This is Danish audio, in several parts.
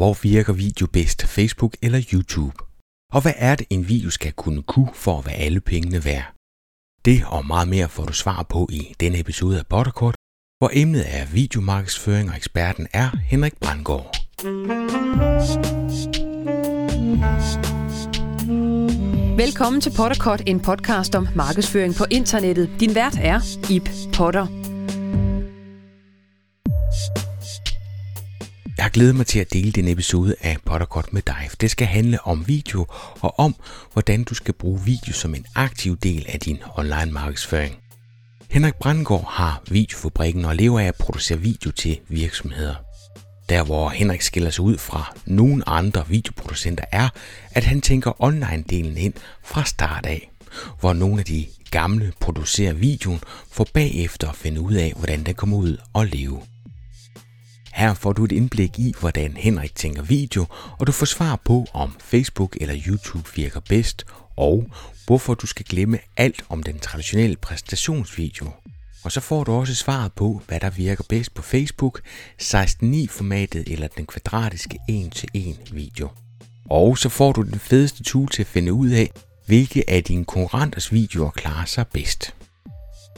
Hvor virker video bedst, Facebook eller YouTube? Og hvad er det, en video skal kunne for at være alle pengene værd? Det og meget mere får du svar på i denne episode af Buttercut, hvor emnet er videomarkedsføring og eksperten er Henrik Brandgaard. Velkommen til PotterCut, en podcast om markedsføring på internettet. Din vært er Ip Potter. Jeg glæder mig til at dele den episode af PotterCut med dig. Det skal handle om video og om, hvordan du skal bruge video som en aktiv del af din online markedsføring. Henrik Brandgaard har Videofabrikken og lever af at producere video til virksomheder. Der hvor Henrik skiller sig ud fra nogen andre videoproducenter er, at han tænker online-delen ind fra start af, hvor nogle af de gamle producerer videoen for bagefter at finde ud af, hvordan den kommer ud og leve. Her får du et indblik i, hvordan Henrik tænker video, og du får svar på, om Facebook eller YouTube virker bedst, og hvorfor du skal glemme alt om den traditionelle præstationsvideo. Og så får du også svaret på, hvad der virker bedst på Facebook, 16:9-formatet eller den kvadratiske 1:1-video. Og så får du den fedeste tool til at finde ud af, hvilke af dine konkurrenters videoer klarer sig bedst.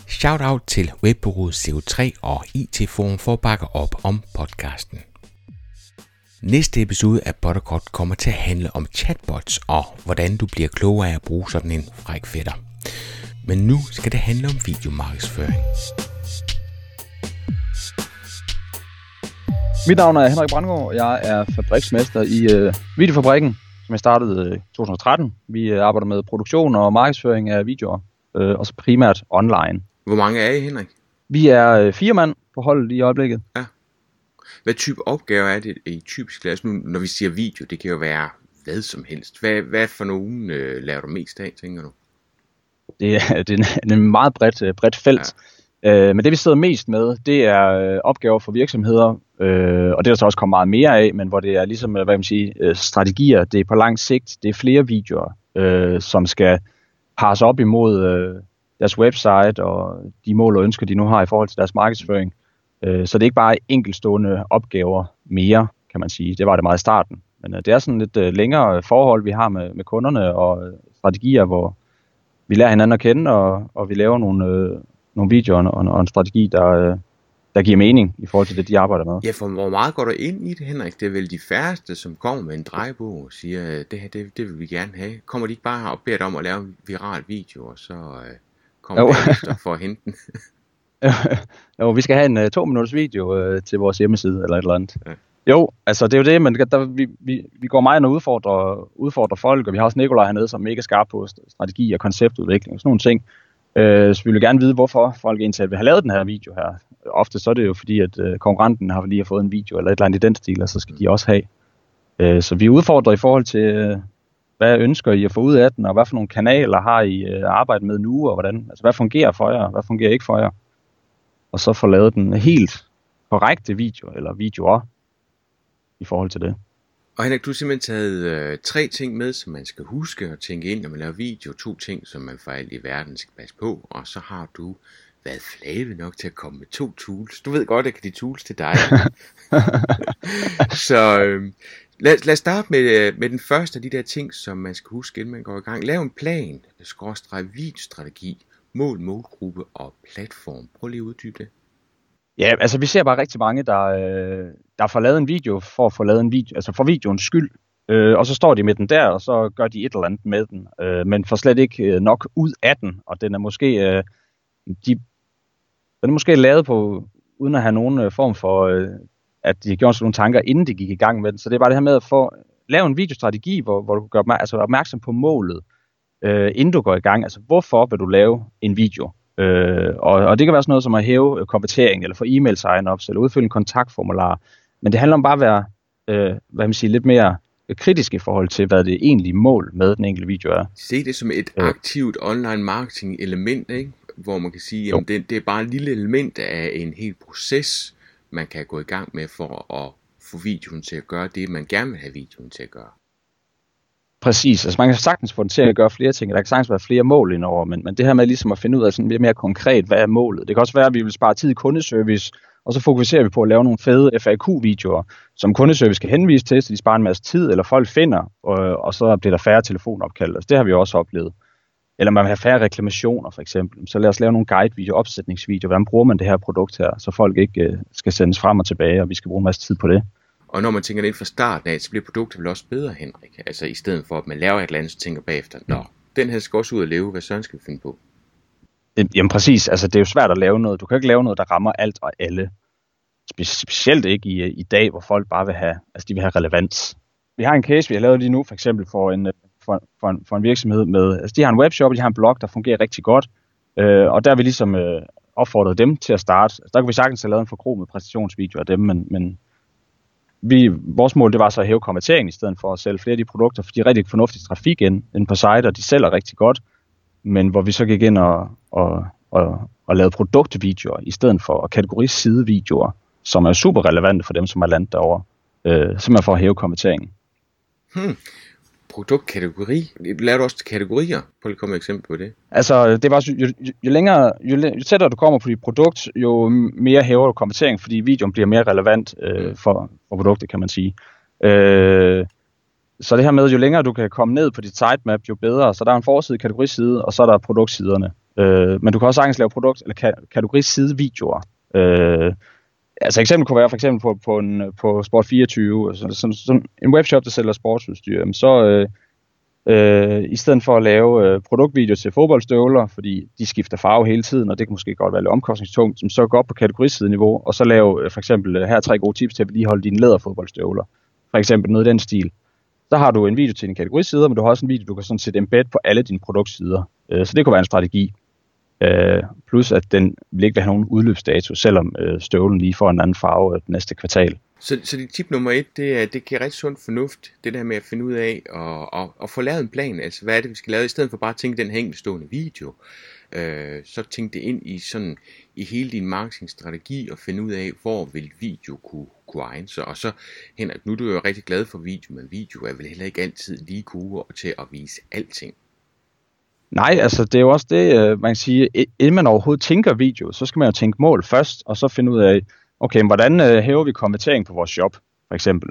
Shoutout til webbureauet CO3 og IT-forum for at bakke op om podcasten. Næste episode af Buttercut kommer til at handle om chatbots og hvordan du bliver klogere af at bruge sådan en fræk fætter. Men nu skal det handle om videomarkedsføring. Mit navn er Henrik Brandgaard, og jeg er fabriksmester i Videofabrikken, som jeg startede i 2013. Vi arbejder med produktion og markedsføring af videoer, og så primært online. Hvor mange er I, Henrik? Vi er 4 mand på holdet i øjeblikket. Ja. Hvad type opgaver er det i typisk? Altså nu, når vi siger video, det kan jo være hvad som helst. Hvad for nogen laver du mest af, tænker du? Det er en meget bredt felt, ja. Men det vi sidder mest med, det er opgaver for virksomheder, og det er der så også kommet meget mere af, men hvor det er ligesom, hvad man siger, strategier, det er på lang sigt, det er flere videoer, som skal passe op imod deres website og de mål og ønsker, de nu har i forhold til deres markedsføring. Så det er ikke bare enkeltstående opgaver mere, kan man sige. Det var det meget i starten, men det er sådan lidt længere forhold, vi har med kunderne og strategier, hvor vi lærer hinanden at kende, og vi laver nogle videoer og en strategi, der giver mening i forhold til det, de arbejder med. Ja, for hvor meget går du ind i det, Henrik? Det er vel de færreste, som kommer med en drejebog og siger, det her, det vil vi gerne have. Kommer de ikke bare og beder dig om at lave en viral video, og så kommer de efter for at hente den? Jo, vi skal have en 2-minutters video til vores hjemmeside eller et eller andet. Ja. Jo, altså det er jo det, men vi går meget ind og udfordrer folk, og vi har også Nikolaj hernede, som er mega skarp på strategi og konceptudvikling og sådan nogle ting. Så vi vil gerne vide, hvorfor folk egentlig vil have lavet den her video her. Ofte så er det jo fordi, at konkurrenten har lige fået en video eller et eller andet i den stil, og så skal de også have. Så vi udfordrer i forhold til, hvad ønsker I at få ud af den, og hvad for nogle kanaler har I arbejdet med nu, og hvordan, altså hvad fungerer for jer, og hvad fungerer ikke for jer. Og så få lavet den helt korrekte video, eller videoer, i forhold til det. Og Henrik, du har simpelthen taget 3 ting med, som man skal huske og tænke ind, når man laver video. 2 ting, som man for alt i verden skal passe på. Og så har du været flave nok til at komme med 2 tools. Du ved godt, at de tools til dig. Så lad os starte med den første af de der ting, som man skal huske, inden man går i gang. Lav en plan, /videostrategi, mål, målgruppe og platform. Prøv lige at uddybe det. Ja, altså vi ser bare rigtig mange, der får lavet en video for at få lavet en video, altså for videoens skyld, og så står de med den der, og så gør de et eller andet med den, men får slet ikke nok ud af den, og den er måske, lavet på, uden at have nogen form for, at de har gjort sådan nogle tanker, inden de gik i gang med den. Så det er bare det her med at lave en videostrategi, hvor du gør opmærksom på målet, inden du går i gang. Altså hvorfor vil du lave en video? Og det kan være sådan noget som at hæve konvertering, eller få e-mail sign-ups, eller udfylde en kontaktformular. Men det handler om bare at være lidt mere kritisk i forhold til, hvad det egentlige mål med den enkelte video er. Se det som et aktivt online marketing element, ikke? Hvor man kan sige, at det er bare et lille element af en hel proces, man kan gå i gang med for at få videoen til at gøre det, man gerne vil have videoen til at gøre. Præcis, altså man kan sagtens få den til at gøre flere ting, og der kan sagtens være flere mål indover, men det her med ligesom at finde ud af sådan lidt mere konkret, hvad er målet. Det kan også være, at vi vil spare tid i kundeservice, og så fokuserer vi på at lave nogle fede FAQ-videoer, som kundeservice skal henvise til, så de sparer en masse tid, eller folk finder, og så bliver der færre telefonopkald. Altså, det har vi også oplevet. Eller man vil have færre reklamationer, for eksempel. Så lad os lave nogle guide-videoer, opsætningsvideoer. Hvordan bruger man det her produkt her, så folk ikke skal sendes frem og tilbage, og vi skal bruge en masse tid på det. Og når man tænker lidt fra starten af, så bliver produktet vel også bedre, Henrik. Altså i stedet for, at man laver et eller andet, så tænker bagefter, nå, den her skal også ud og leve, hvad søren skal vi finde på? Jamen præcis, altså det er jo svært at lave noget. Du kan ikke lave noget, der rammer alt og alle. Specielt ikke i dag, hvor folk bare vil have, altså de vil have relevans. Vi har en case, vi har lavet lige nu, for eksempel for en virksomhed med, altså de har en webshop, de har en blog, der fungerer rigtig godt, og der har vi ligesom opfordret dem til at starte. Altså, der kunne vi sagtens have lavet en forkromet præstationsvideo af dem, men vores mål, det var så at hæve konverteringen i stedet for at sælge flere af de produkter, for de er rigtig fornuftig trafik ind på site, og de sælger rigtig godt, men hvor vi så gik ind og lavede produktvideoer, i stedet for at kategorisere videoer, som er super relevante for dem, som er landet derovre, simpelthen for at hæve konverteringen. Produktkategori? Laver du også kategorier? Prøv lige at komme et eksempel på det. Altså, det var jo tættere du kommer på dit produkt, jo mere hæver du konvertering, fordi videoen bliver mere relevant for produktet, kan man sige. Så det her med, jo længere du kan komme ned på dit sitemap, jo bedre. Så der er en forside, kategoriside, og så er der produktsiderne. Men du kan også sagtens lave produkt- eller kategoriside-videoer. Altså eksempel kunne være for eksempel på Sport24, altså, som en webshop, der sælger sportsudstyr, så i stedet for at lave produktvideoer til fodboldstøvler, fordi de skifter farve hele tiden, og det kan måske godt være lidt omkostningstungt, så gå op på kategoriside-niveau, og så lave for eksempel, her 3 gode tips til at vedligeholde dine læderfodboldstøvler, for eksempel noget i den stil. Så har du en video til dine kategoriside, men du har også en video, du kan sådan set embed på alle dine produktsider, så det kunne være en strategi. Plus at den vil ikke have nogen udløbsdato, selvom støvlen lige får en anden farve næste kvartal. Så det tip nummer 1, det giver ret sund fornuft, det der med at finde ud af og få lavet en plan, altså hvad er det vi skal lave, i stedet for bare at tænke den hængestående video, så tænk det ind i hele din marketingstrategi og finde ud af, hvor vil video kunne egne sig. Og så Henrik, nu er du jo rigtig glad for video, men video er vel heller ikke altid lige gode til at vise alting. Nej, altså det er jo også det, man kan sige, inden man overhovedet tænker video, så skal man jo tænke mål først, og så finde ud af, okay, hvordan hæver vi konvertering på vores shop, for eksempel.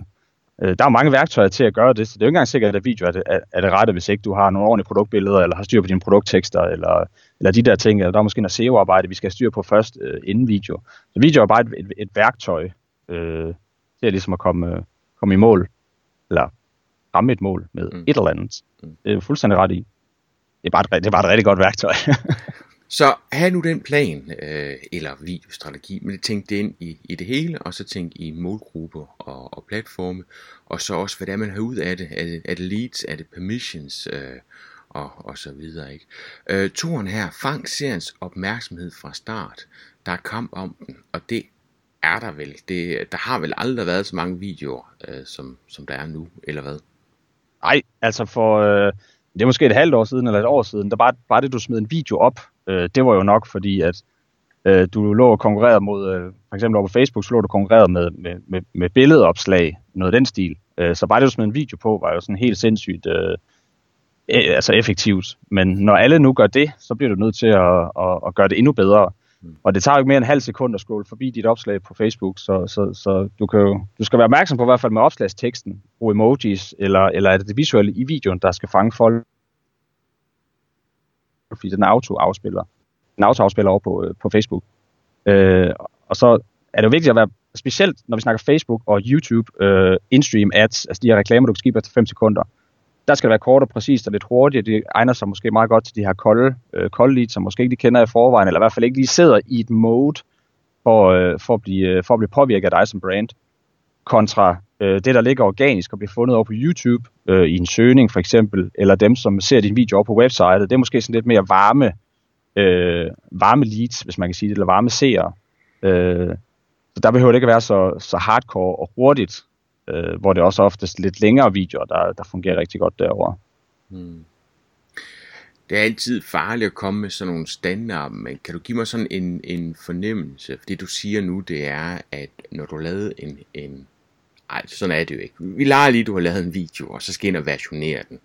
Der er mange værktøjer til at gøre det, så det er jo ikke engang sikkert, at video er det rette, hvis ikke du har nogle ordentlige produktbilleder, eller har styr på dine produkttekster, eller de der ting, eller der er måske noget SEO-arbejde, vi skal have styr på først, inden video. Så video er bare et værktøj til at ligesom at komme i mål, eller ramme et mål med et eller andet. Det er jo fuldstændig ret i. Det er bare et rigtig godt værktøj. Så have nu den plan, eller videostrategi, men tænk det ind i det hele, og så tænk i målgrupper og platforme, og så også, hvordan man har ud af det. Er det leads, er det permissions, og så videre. Ikke? Turen her, fang seriens opmærksomhed fra start. Der er kamp om den, og det er der vel. Der har vel aldrig været så mange videoer, som der er nu, eller hvad? Nej, altså for... Det er måske et halvt år siden, eller et år siden, der bare det, du smed en video op, det var jo nok, fordi at du lå og konkurrerede mod, for eksempel over på Facebook, så lå du konkurreret med billedopslag, noget af den stil. Så bare det, du smed en video på, var jo sådan helt sindssygt altså effektivt. Men når alle nu gør det, så bliver du nødt til at gøre det endnu bedre. Og det tager jo ikke mere end en halv sekund at scrolle forbi dit opslag på Facebook, så du skal være opmærksom på, i hvert fald med opslagsteksten, brug emojis, eller er det visuelle i videoen, der skal fange folk, fordi den autoafspiller over på Facebook. Og så er det jo vigtigt at være, specielt når vi snakker Facebook og YouTube, in-stream ads, altså de her reklamer, du kan skippe efter 5 sekunder, der skal det være kort og præcist og lidt hurtigt, det egner sig måske meget godt til de her kolde leads, som måske ikke de kender i forvejen, eller i hvert fald ikke lige sidder i et mode for at blive påvirket af dig som brand, kontra det, der ligger organisk og bliver fundet over på YouTube, i en søgning for eksempel, eller dem, som ser din video over på websitet, det er måske sådan lidt mere varme leads, hvis man kan sige det, eller varme seere. Så der behøver det ikke at være så hardcore og hurtigt, hvor det også oftest lidt længere videoer, der fungerer rigtig godt derovre. Det er altid farligt at komme med sådan nogle standarder, men kan du give mig sådan en fornemmelse? For det du siger nu, det er, at når du lavede sådan er det jo ikke. Vi leger lige, du har lavet en video, og så skal ind og versionere den.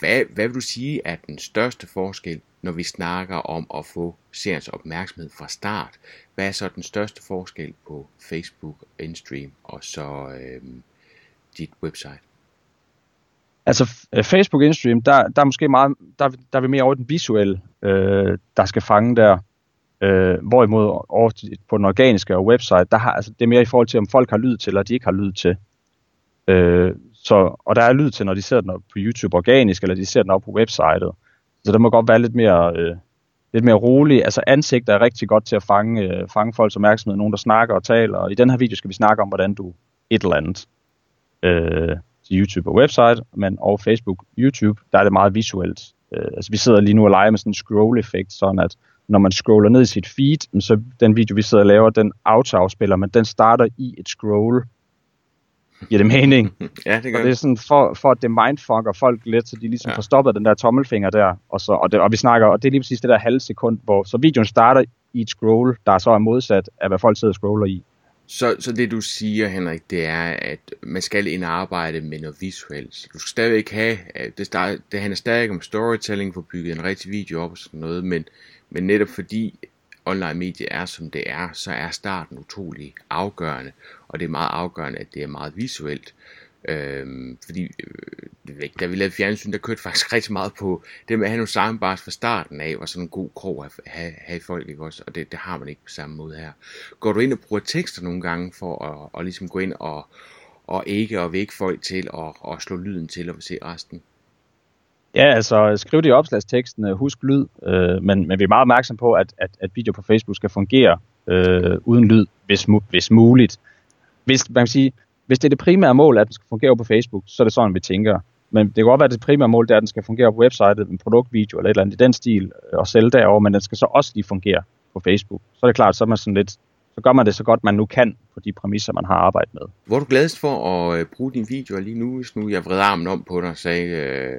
Hvad vil du sige er den største forskel, når vi snakker om at få seernes opmærksomhed fra start? Hvad er så den største forskel på Facebook, InStream og så dit website? Altså Facebook InStream, der er måske meget, der er vi mere over den visuelle, der skal fange der. Hvorimod over på den organiske og website, der har, altså, det er mere i forhold til, om folk har lyd til, eller de ikke har lyd til. Og der er lyd til, når de ser den op på YouTube organisk, eller de ser den op på websitet. Så der må godt være lidt mere rolig. Altså ansigter er rigtig godt til at fange folks opmærksomhed, nogen der snakker og taler. Og i den her video skal vi snakke om, hvordan du et eller andet til YouTube og website, men over Facebook YouTube, der er det meget visuelt. Altså vi sidder lige nu og leger med sådan en scroll-effekt, sådan at når man scroller ned i sit feed, så den video, vi sidder og laver, den auto-afspiller, men den starter i et scroll. Giver det mening? Ja, det gør. Og det er sådan, for at det mindfucker folk lidt, så de ligesom får stoppet den der tommelfinger der, og vi snakker, og det er lige præcis det der halve sekund, hvor så videoen starter i et scroll, der så er modsat af, hvad folk sidder og scroller i. Så det du siger, Henrik, det er, at man skal ind og arbejde med noget visuelt. Du skal stadigvæk have, det handler stadig om storytelling, for at bygge en rigtig video op og sådan noget, men netop fordi online medie er som det er, så er starten utrolig afgørende, og det er meget afgørende, at det er meget visuelt. Fordi da vi lavede fjernsyn, der kørte faktisk rigtig meget på det med at have nogle soundbars fra starten af, og sådan en god krog at have folk, ikke også? Og det har man ikke på samme måde her. Går du ind og bruger tekster nogle gange for at ligesom gå ind og vække folk til og slå lyden til og se resten? Ja, altså skriv det i opslagsteksten, husk lyd, men vi er meget opmærksom på, at video på Facebook skal fungere uden lyd, hvis muligt. Hvis det er det primære mål, at den skal fungere på Facebook, så er det sådan, vi tænker. Men det kan godt være, at det primære mål er, at den skal fungere på websitet, en produktvideo eller et eller andet i den stil, og sælge derovre, men den skal så også lige fungere på Facebook. Så er det klart, så er man sådan lidt, så gør man det så godt, man nu kan på de præmisser, man har arbejdet med. Hvor er du gladest for at bruge dine videoer lige nu, hvis nu jeg vred armen om på dig og sagde,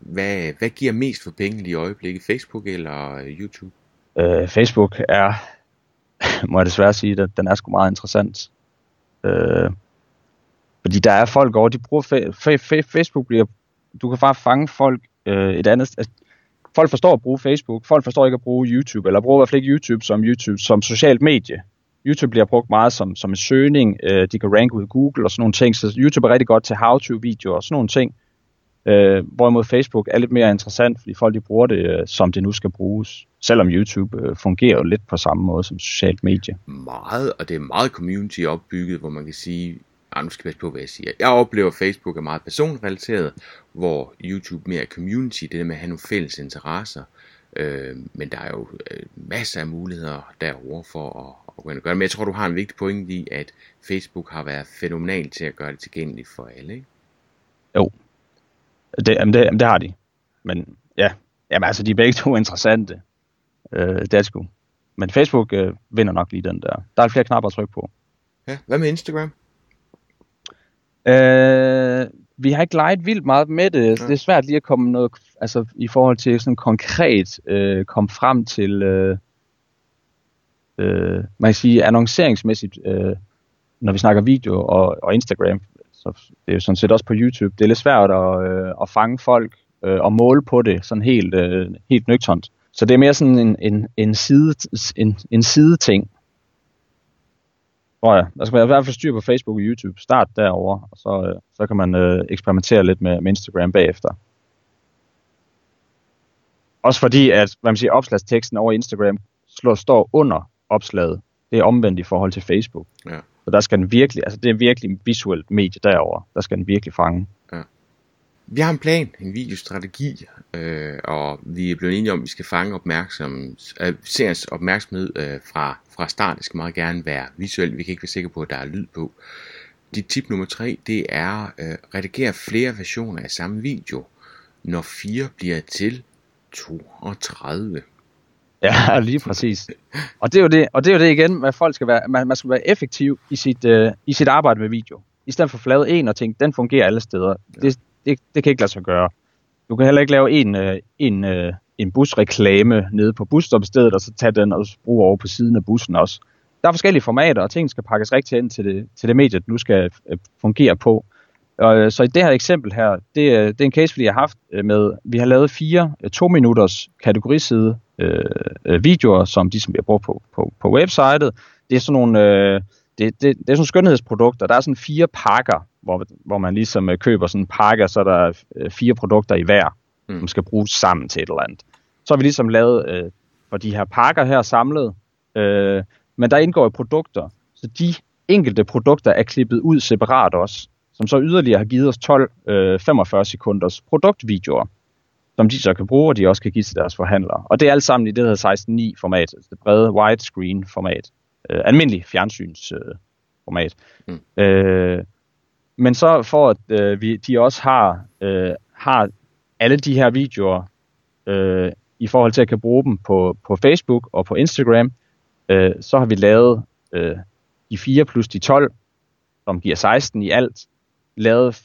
hvad giver mest for penge i øjeblikket, Facebook eller YouTube? Facebook er, må jeg desværre sige, at den er sgu meget interessant. Fordi der er folk over, de bruger Facebook bliver, du kan bare fange folk et andet sted. Altså, folk forstår at bruge Facebook, folk forstår ikke at bruge YouTube, eller bruger i hvert fald ikke YouTube som socialt medie. YouTube bliver brugt meget som en søgning, de kan ranke ud Google og sådan nogle ting, så YouTube er rigtig godt til how-to-videoer og sådan nogle ting, hvorimod Facebook er lidt mere interessant, fordi folk de bruger det, som det nu skal bruges. Selvom YouTube fungerer jo lidt på samme måde som socialt medie. Meget, og det er meget community opbygget, hvor man kan sige, nu skal jeg passe på, hvad jeg siger. Jeg oplever, at Facebook er meget personrelateret, hvor YouTube mere er community, det der med at have nogle fælles interesser. Men der er jo masser af muligheder derovre for at gøre det. Men jeg tror, du har en vigtig pointe i, at Facebook har været fænomenal til at gøre det tilgængeligt for alle, ikke? Jo, det har de. Men jamen, altså, de er begge to interessante. Det er sgu. Men Facebook vinder nok lige den der. Der er flere knapper at trykke på. Ja, hvad med Instagram? Vi har ikke leget vildt meget med det. Ja. Det er svært lige at komme noget, altså i forhold til sådan konkret komme frem til, man kan sige annonceringsmæssigt, når vi snakker video og Instagram, så det er jo sådan set også på YouTube. Det er lidt svært at fange folk og måle på det sådan helt nøgternt. Så det er mere sådan en sideting. Tror jeg. Der skal i hvert fald styr på Facebook og YouTube. Start derover, og så kan man eksperimentere lidt med Instagram bagefter. Også fordi, at hvad man siger, opslagsteksten over Instagram står under opslaget. Det er omvendt i forhold til Facebook. Ja. Så der skal den virkelig, altså det er virkelig visuelt medie derover. Der skal den virkelig fange. Ja. Vi har en plan, en videostrategi, og vi er blevet enige om, at vi skal fange seernes opmærksomhed fra start. Det skal meget gerne være visuelt. Vi kan ikke være sikre på, at der er lyd på. Dit tip nummer 3, det er redigere flere versioner af samme video, når 4 bliver til 32. Ja, lige præcis. Og det er jo det, igen, hvad folk skal være. Man skal være effektiv i sit arbejde med video. I stedet for flade en og tænke, den fungerer alle steder. Ja. Det kan ikke lade sig gøre. Du kan heller ikke lave en busreklame nede på busstoppestedet, og så tage den og bruge over på siden af bussen også. Der er forskellige formater, og ting skal pakkes rigtigt ind til det medie, du skal fungere på. Og så i det her eksempel her, det er en case, fordi jeg har haft med, vi har lavet 4 to-minutters kategoriside videoer, som de som bliver brugt på websitet. Det er sådan nogle det er sådan skønhedsprodukter. Der er sådan 4 pakker, hvor man ligesom køber sådan en pakke, så er der 4 produkter i hver, som skal bruges sammen til et eller andet. Så har vi ligesom lavet for de her pakker her samlet, men der indgår i produkter, så de enkelte produkter er klippet ud separat også, som så yderligere har givet os 12 45 sekunders produktvideoer, som de så kan bruge, og de også kan give til deres forhandlere. Og det er alt sammen i det her 16:9 format, altså det brede widescreen format, almindelig fjernsyns format. Men så for at de også har alle de her videoer i forhold til at kan bruge dem på Facebook og på Instagram, så har vi lavet de 4 plus de 12, som giver 16 i alt, lavet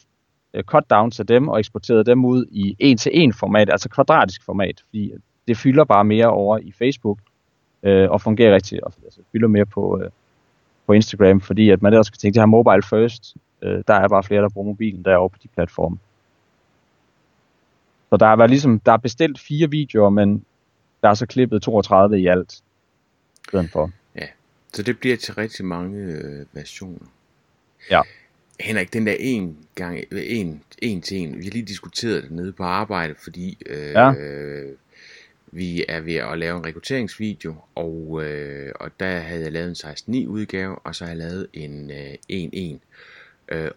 cutdowns af dem og eksporteret dem ud i 1:1 format, altså kvadratisk format, fordi det fylder bare mere over i Facebook og fungerer rigtig, altså fylder mere på Instagram, fordi at man ellers skal tænke, det her mobile first, der er bare flere, der bruger mobilen derovre på de platforme. Så der er bestilt 4 videoer, men der er så klippet 32 i alt. For. Ja, så det bliver til rigtig mange versioner. Ja. Henrik, den der 1 til 1, vi har lige diskuteret det nede på arbejde, fordi vi er ved at lave en rekrutteringsvideo, og der havde jeg lavet en 16:9 udgave, og så har jeg lavet en 1:1.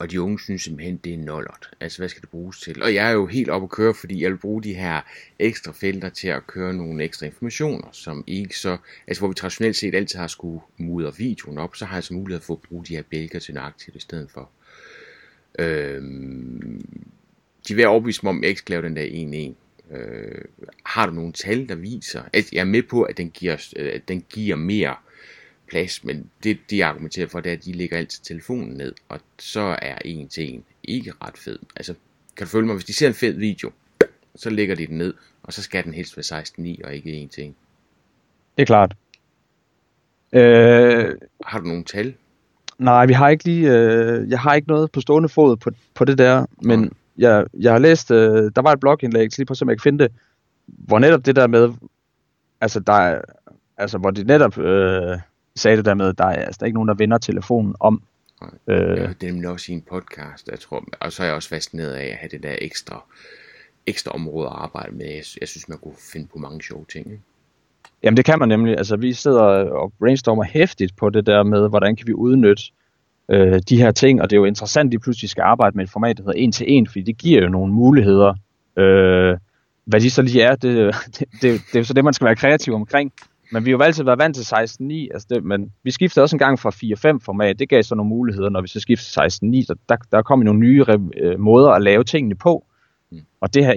Og de unge synes simpelthen, det er nollert. Altså, hvad skal det bruges til? Og jeg er jo helt oppe at køre, fordi jeg vil bruge de her ekstra felter til at køre nogle ekstra informationer, som ikke så... Altså, hvor vi traditionelt set altid har skulle mudre videoen op, så har jeg så mulighed for at bruge de her bælker til nøjagtigt i stedet for. De er ved at overbevise mig om, at jeg ikke skal lave den der 1:1. Har du nogle tal, der viser... Altså, jeg er med på, at den giver mere... plads, men det de argumenterer for, det er, at de lægger altid telefonen ned, og så er 1:1 ikke ret fed. Altså, kan du følge mig, hvis de ser en fed video, så lægger de den ned, og så skal den helst være 16:9 og ikke 1:1. Det er klart. Har du nogle tal? Nej, vi har ikke lige, jeg har ikke noget på stående fod på det der, men jeg har læst, der var et blogindlæg, så lige på som jeg kan finde det, hvor netop det der med, hvor det netop... sagde det der med, at der er altså ikke nogen, der vender telefonen om. Det er nemlig også i en podcast, jeg tror, og så er jeg også fascineret af at have det der ekstra område at arbejde med. Jeg synes, man kunne finde på mange sjove ting. Ikke? Jamen det kan man nemlig. Altså vi sidder og brainstormer hæftigt på det der med, hvordan kan vi udnytte de her ting, og det er jo interessant, at de pludselig skal arbejde med et format, der hedder 1:1, fordi det giver jo nogle muligheder. Hvad de så lige er, det er jo så det, man skal være kreativ omkring. Men vi har jo altid været vant til 16:9, altså men vi skiftede også en gang fra 4:5 format, det gav så nogle muligheder, når vi så skiftede 16:9, så der kom nogle nye måder at lave tingene på, og det her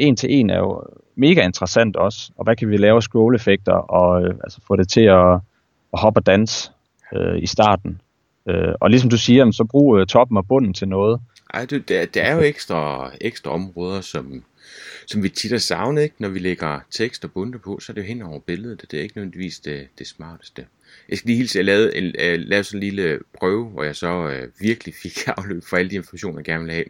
1:1 er jo mega interessant også, og hvad kan vi lave af scroll-effekter, og altså få det til at hoppe og danse i starten, og ligesom du siger, så brug toppen og bunden til noget. Ej, det er jo ekstra områder, som vi tit har savnet, ikke? Når vi lægger tekst og bunde på, så er det jo hen over billedet, og det er ikke nødvendigvis det smarteste. Jeg skal lige hilse, at jeg lavede sådan en lille prøve, hvor jeg så virkelig fik afløb for alle de informationer, jeg gerne ville have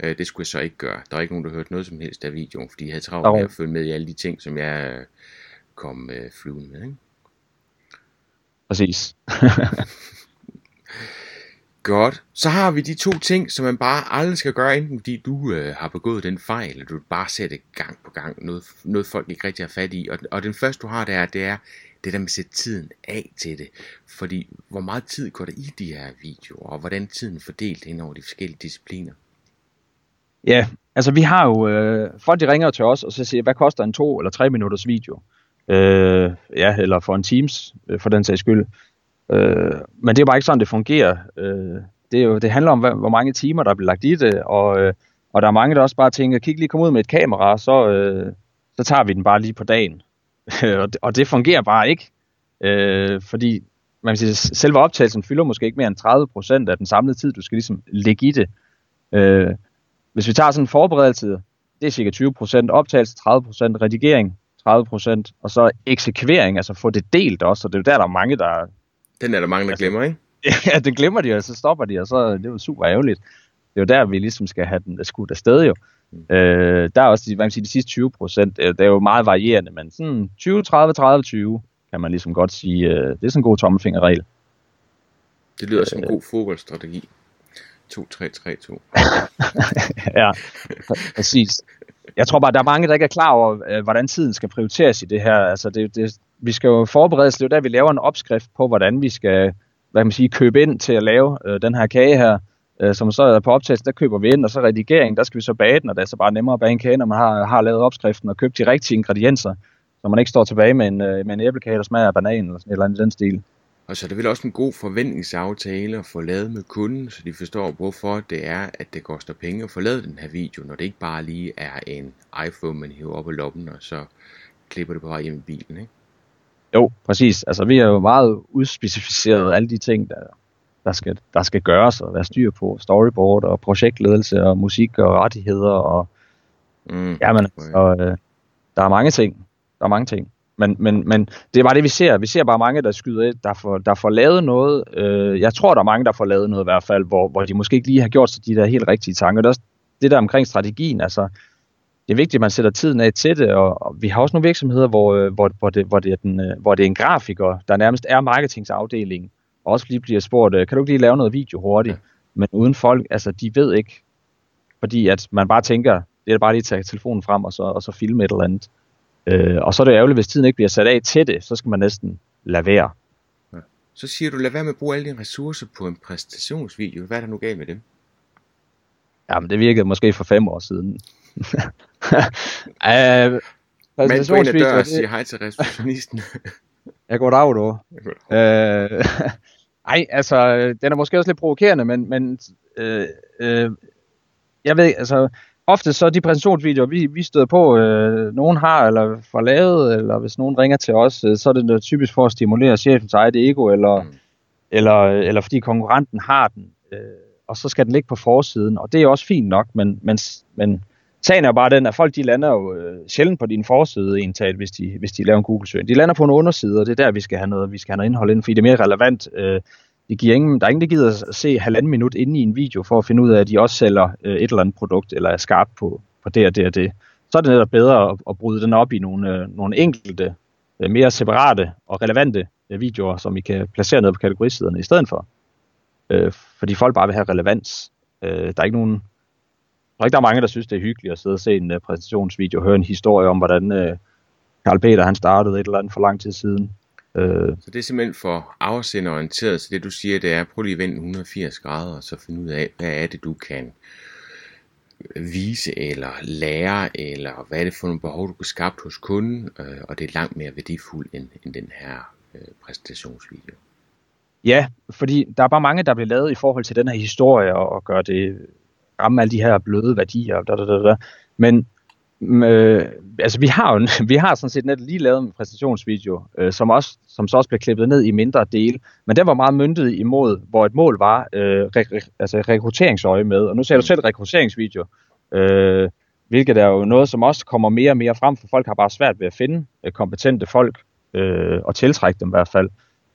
med. Det skulle jeg så ikke gøre. Der var ikke nogen, der hørte noget som helst af videoen, fordi jeg havde travlt med at følge med i alle de ting, som jeg kom flyvende med. Ikke? Præcis. Godt. Så har vi de 2 ting, som man bare aldrig skal gøre, enten fordi du har begået den fejl, eller du bare sætter gang på gang, noget folk ikke rigtig har fat i. Og den første, du har der, det er det der med at sætte tiden af til det. Fordi hvor meget tid går der i de her videoer, og hvordan tiden fordelt ind over de forskellige discipliner? Ja, altså vi har jo, folk de ringer til os, og så siger, hvad koster en 2 eller 3 minutters video? Eller for en Teams, for den sags skyld. Men det er bare ikke sådan, det fungerer. Det handler om, hvor mange timer, der bliver lagt i det, og der er mange, der også bare tænker, kan ikke lige komme ud med et kamera, så tager vi den bare lige på dagen. Og det fungerer bare ikke. Fordi man kan sige, selve optagelsen fylder måske ikke mere end 30% af den samlede tid, du skal ligesom lægge i det. Hvis vi tager sådan en forberedelse, det er cirka 20% optagelse, 30% redigering, 30%, og så eksekvering, altså få det delt også, og det er jo der er mange, der... Den er der mange, der glemmer, ikke? Ja, den glemmer de, og så stopper de, og så det er jo super ærgerligt. Det er jo der, vi ligesom skal have den skudt afsted jo. Der er også de sidste 20%, det er jo meget varierende, men sådan 20-30-30-20 kan man ligesom godt sige, det er sådan en god tommelfingerregel. Det lyder som en god fodboldstrategi. 2-3-3-2. Ja, præcis. Jeg tror bare, der er mange, der ikke er klar over, hvordan tiden skal prioriteres i det her. Altså, vi skal jo forberedes, det er jo der, vi laver en opskrift på, hvordan vi skal, hvad kan man sige, købe ind til at lave den her kage her, som så er på optagelse, der køber vi ind, og så redigering, der skal vi så bage den, og det er så bare nemmere at bage en kage, når man har lavet opskriften og købt de rigtige ingredienser, så man ikke står tilbage med en æblekage, der smager af banan eller sådan et eller andet den stil. Og så er det vel også en god forventningsaftale at få lavet med kunden, så de forstår, hvorfor det er, at det koster penge at få lavet den her video, når det ikke bare lige er en iPhone, man hiver op af lommen, og så klipper det på vej hjem i bilen, ikke? Jo, præcis. Altså, vi har jo meget udspecificeret alle de ting, der skal gøres og være styr på. Storyboard og projektledelse og musik og rettigheder og... Jamen, og, der er mange ting. Men det er bare det, vi ser. Vi ser bare mange, der skyder ind, der får lavet noget. Jeg tror, der er mange, der får lavet noget i hvert fald, hvor de måske ikke lige har gjort sig de der helt rigtige tanker. Det er også det der omkring strategien. Altså, det er vigtigt, at man sætter tiden af til det, og vi har også nogle virksomheder, hvor det er en grafiker, der nærmest er marketingsafdelingen, og også lige bliver spurgt, kan du ikke lige lave noget video hurtigt? Ja. Men uden folk, altså de ved ikke, fordi at man bare tænker, det er bare lige at tage telefonen frem, og så filme et eller andet. Og så er det ærgerligt, hvis tiden ikke bliver sat af til det, så skal man næsten lade være. Ja. Så siger du, lad være med at bruge alle dine ressourcer på en præstationsvideo. Hvad er der nu galt med dem? Jamen, det virkede måske for 5 år siden. Man på en af døren siger hej til receptionisten. Jeg går dag, du. Ej, altså, den er måske også lidt provokerende, men jeg ved, altså... Ofte så de præsentationsvideoer, vi støder på, nogen har eller får lavet, eller hvis nogen ringer til os, så er det noget typisk for at stimulere chefens eget ego, eller fordi konkurrenten har den, og så skal den ligge på forsiden, og det er jo også fint nok, men sagen er bare den, at folk de lander jo sjældent på din forside indtaget, hvis de laver en Google-søgning. De lander på en underside, og det er der, vi skal have noget indhold inden, fordi det er mere relevant. Der er ingen, der gider at se 1,5 minut inde i en video, for at finde ud af, at de også sælger et eller andet produkt, eller er skarp på det og det og det. Så er det netop bedre at bryde den op i nogle enkelte, mere separate og relevante videoer, som I kan placere ned på kategorisiderne i stedet for. Fordi folk bare vil have relevans. Der er ikke mange, der synes, det er hyggeligt at sidde og se en præsentationsvideo, og høre en historie om, hvordan Carl Peter han startede et eller andet for lang tid siden. Så det er simpelthen for afsenderorienteret, så det du siger, det er, prøv lige at vende 180 grader, og så finde ud af, hvad er det, du kan vise, eller lære, eller hvad er det for nogle behov, du kan skabe hos kunden, og det er langt mere værdifuldt end den her præsentationsvideo. Ja, fordi der er bare mange, der bliver lavet i forhold til den her historie, og gør det, ramme alle de her bløde værdier, men... altså vi har sådan set net lige lavet en præsentationsvideo, som så også blev klippet ned i mindre dele, men den var meget møntet imod, hvor et mål var rekrutteringsøje med, og nu ser du selv rekrutteringsvideo, hvilket er jo noget, som også kommer mere og mere frem, for folk har bare svært ved at finde kompetente folk, og tiltrække dem i hvert fald.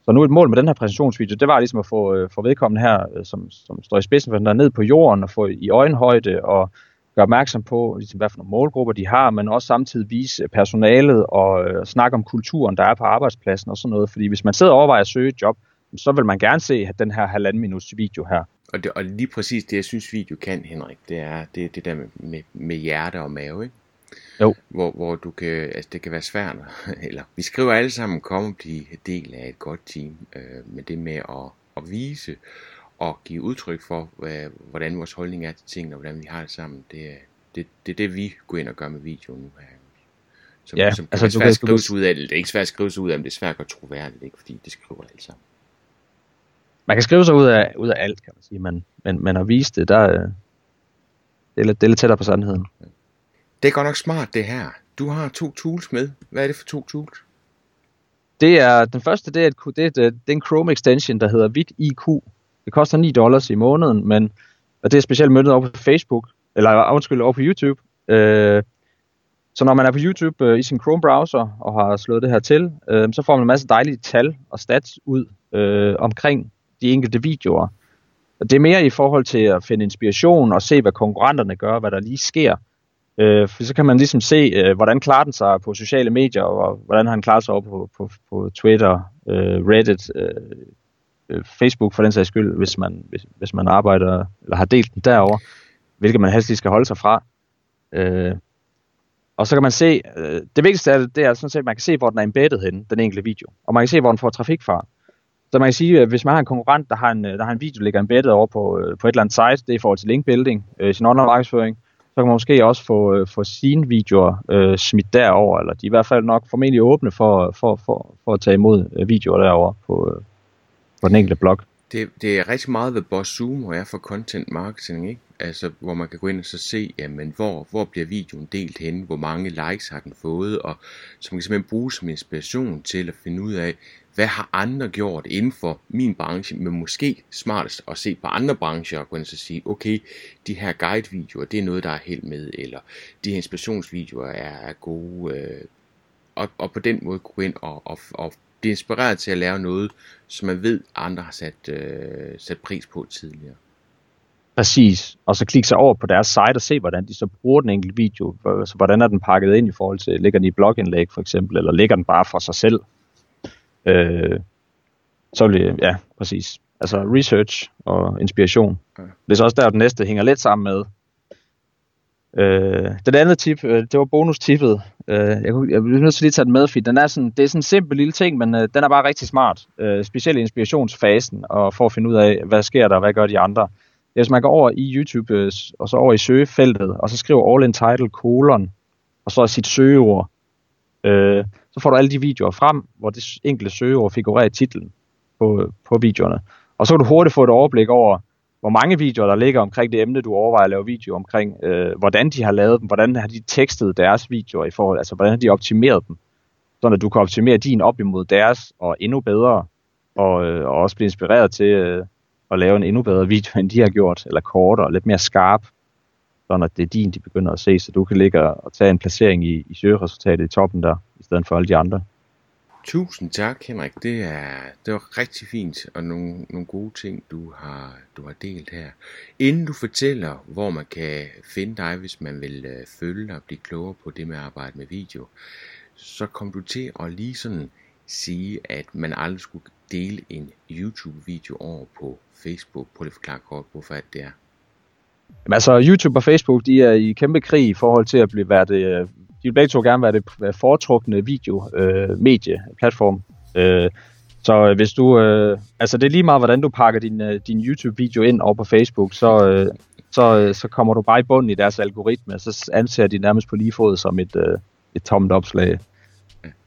Så nu et mål med den her præsentationsvideo, det var ligesom at få vedkommende her, som står i spidsen for den der, ned på jorden og få i øjenhøjde og gør opmærksom på, ligesom, hvad for nogle målgrupper de har, men også samtidig vise personalet og snakke om kulturen, der er på arbejdspladsen og sådan noget. Fordi hvis man sidder og overvejer at søge et job, så vil man gerne se den her 1,5 minuts video her. Og lige præcis det, jeg synes video kan, Henrik, det er det der med hjerte og mave, ikke? Jo. Hvor du kan, altså det kan være svært. Eller, vi skriver alle sammen, kom og blive del af et godt team, men det med at vise og give udtryk for, hvordan vores holdning er til tingene, og hvordan vi har det sammen. Det er det, vi går ind og gør med videoen nu her. Som altså, det er svært at skrives ud af det. Det er ikke svært at skrives ud af, men det er svært at troværdigt, ikke? Fordi det skriver alle sammen. Man kan skrive sig ud af alt, kan man sige, men at vise det, der, det er lidt tættere på sandheden. Det er godt nok smart, det her. Du har 2 tools med. Hvad er det for 2 tools? Det er, den første, det er en Chrome extension, der hedder VidIQ. Det koster $9 i måneden, og det er specielt møntet over på Facebook, eller undskyld, over på YouTube. Så når man er på YouTube i sin Chrome-browser og har slået det her til, så får man en masse dejlige tal og stats ud omkring de enkelte videoer. Det er mere i forhold til at finde inspiration og se, hvad konkurrenterne gør, hvad der lige sker. For så kan man ligesom se, hvordan klarer den sig på sociale medier, og hvordan har han klaret sig over på Twitter, Reddit, Facebook for den sags skyld, hvis man arbejder eller har delt den derover, hvilket man helst lige skal holde sig fra. Og så kan man se, det vigtigste af det er sådan set, at man kan se, hvor den er embeddet henne, den enkelte video, og man kan se, hvor den får trafik fra. Så man kan sige, at hvis man har en konkurrent, der har en video, der ligger embeddet over på et eller andet site, det er i forhold til linkbuilding, sin online markedsføring, så kan man måske også få sine videoer smidt derover, eller de er i hvert fald nok formentlig åbne for at tage imod videoer derover på den enkelte blog. Det er rigtig meget ved Bossum, hvor jeg får content marketing, ikke? Altså, hvor man kan gå ind og så se, jamen, hvor bliver videoen delt henne, hvor mange likes har den fået, og så man kan simpelthen bruge som inspiration til at finde ud af, hvad har andre gjort inden for min branche, men måske smartest at se på andre brancher og gå ind og så sige, okay, de her guidevideoer, det er noget, der er held med, eller de her inspirationsvideoer er gode, og på den måde gå ind og blive inspireret til at lave noget, som man ved, andre har sat pris på tidligere. Præcis, og så klikke sig over på deres site og se, hvordan de så bruger den enkelte video. Så hvordan er den pakket ind i forhold til, ligger den i blogindlæg for eksempel, eller ligger den bare for sig selv? Ja, præcis. Altså research og inspiration. Okay. Det er så også der, den næste hænger lidt sammen med. Den anden tip, det var bonustippet. Jeg bliver nødt til lige at tage den med, fordi det er sådan en simpel lille ting, men den er bare rigtig smart. Specielt i inspirationsfasen, og for at finde ud af, hvad sker der, hvad gør de andre. Hvis man går over i YouTube, og så over i søgefeltet, og så skriver all in title, colon, og så sit søgeord, så får du alle de videoer frem, hvor det enkelte søgeord figurerer i titlen på videoerne. Og så kan du hurtigt få et overblik over, hvor mange videoer, der ligger omkring det emne, du overvejer at lave video omkring, hvordan de har lavet dem, hvordan har de tekstet deres videoer i forhold, altså hvordan har de optimeret dem, sådan at du kan optimere din op imod deres, og endnu bedre, og også blive inspireret til... og lave en endnu bedre video, end de har gjort, eller kortere, lidt mere skarp, sådan at det er din, de begynder at se, så du kan ligge og tage en placering i søgeresultatet i toppen der, i stedet for alle de andre. Tusind tak, Henrik. Det var rigtig fint, og nogle gode ting, du har delt her. Inden du fortæller, hvor man kan finde dig, hvis man vil følge og blive klogere på det med at arbejde med video, så kom du til at lige sådan sige, at man aldrig skulle dele en YouTube-video over på Facebook. Prøv lige at forklare kort, hvorfor det er. Jamen altså, YouTube og Facebook, de er i kæmpe krig i forhold til at de vil begge to gerne være det foretrukne video-medie-platform. Så hvis du... altså, det er lige meget, hvordan du pakker din YouTube-video ind over på Facebook, så kommer du bare i bunden i deres algoritme, så anser de nærmest på lige fod som et tomt opslag.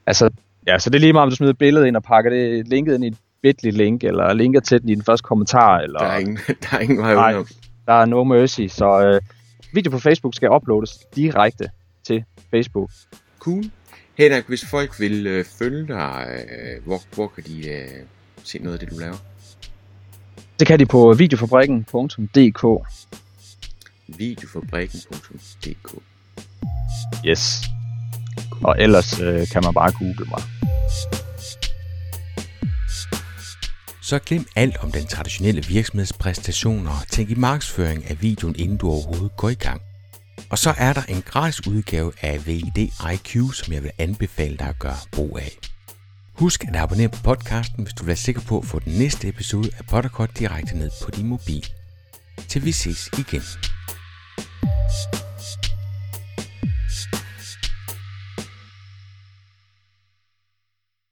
Altså... Ja, så det er lige meget, om du smider et billede ind og pakker det linket ind i et bitly link, eller linker til den i den første kommentar. Eller... Der er ingen vej udenom. Der er no mercy, så video på Facebook skal uploades direkte til Facebook. Cool. Henrik, hvis folk vil følge dig, hvor kan de se noget af det, du laver? Det kan de på videofabrikken.dk. Videofabrikken.dk. Yes. Og ellers kan man bare google mig. Så glem alt om den traditionelle virksomhedspræstation og tænk i markedsføring af videoen, inden du overhovedet går i gang. Og så er der en gratis udgave af VidIQ, som jeg vil anbefale dig at gøre brug af. Husk at abonnere på podcasten, hvis du vil være sikker på at få den næste episode af Buttercut direkte ned på din mobil. Til vi ses igen.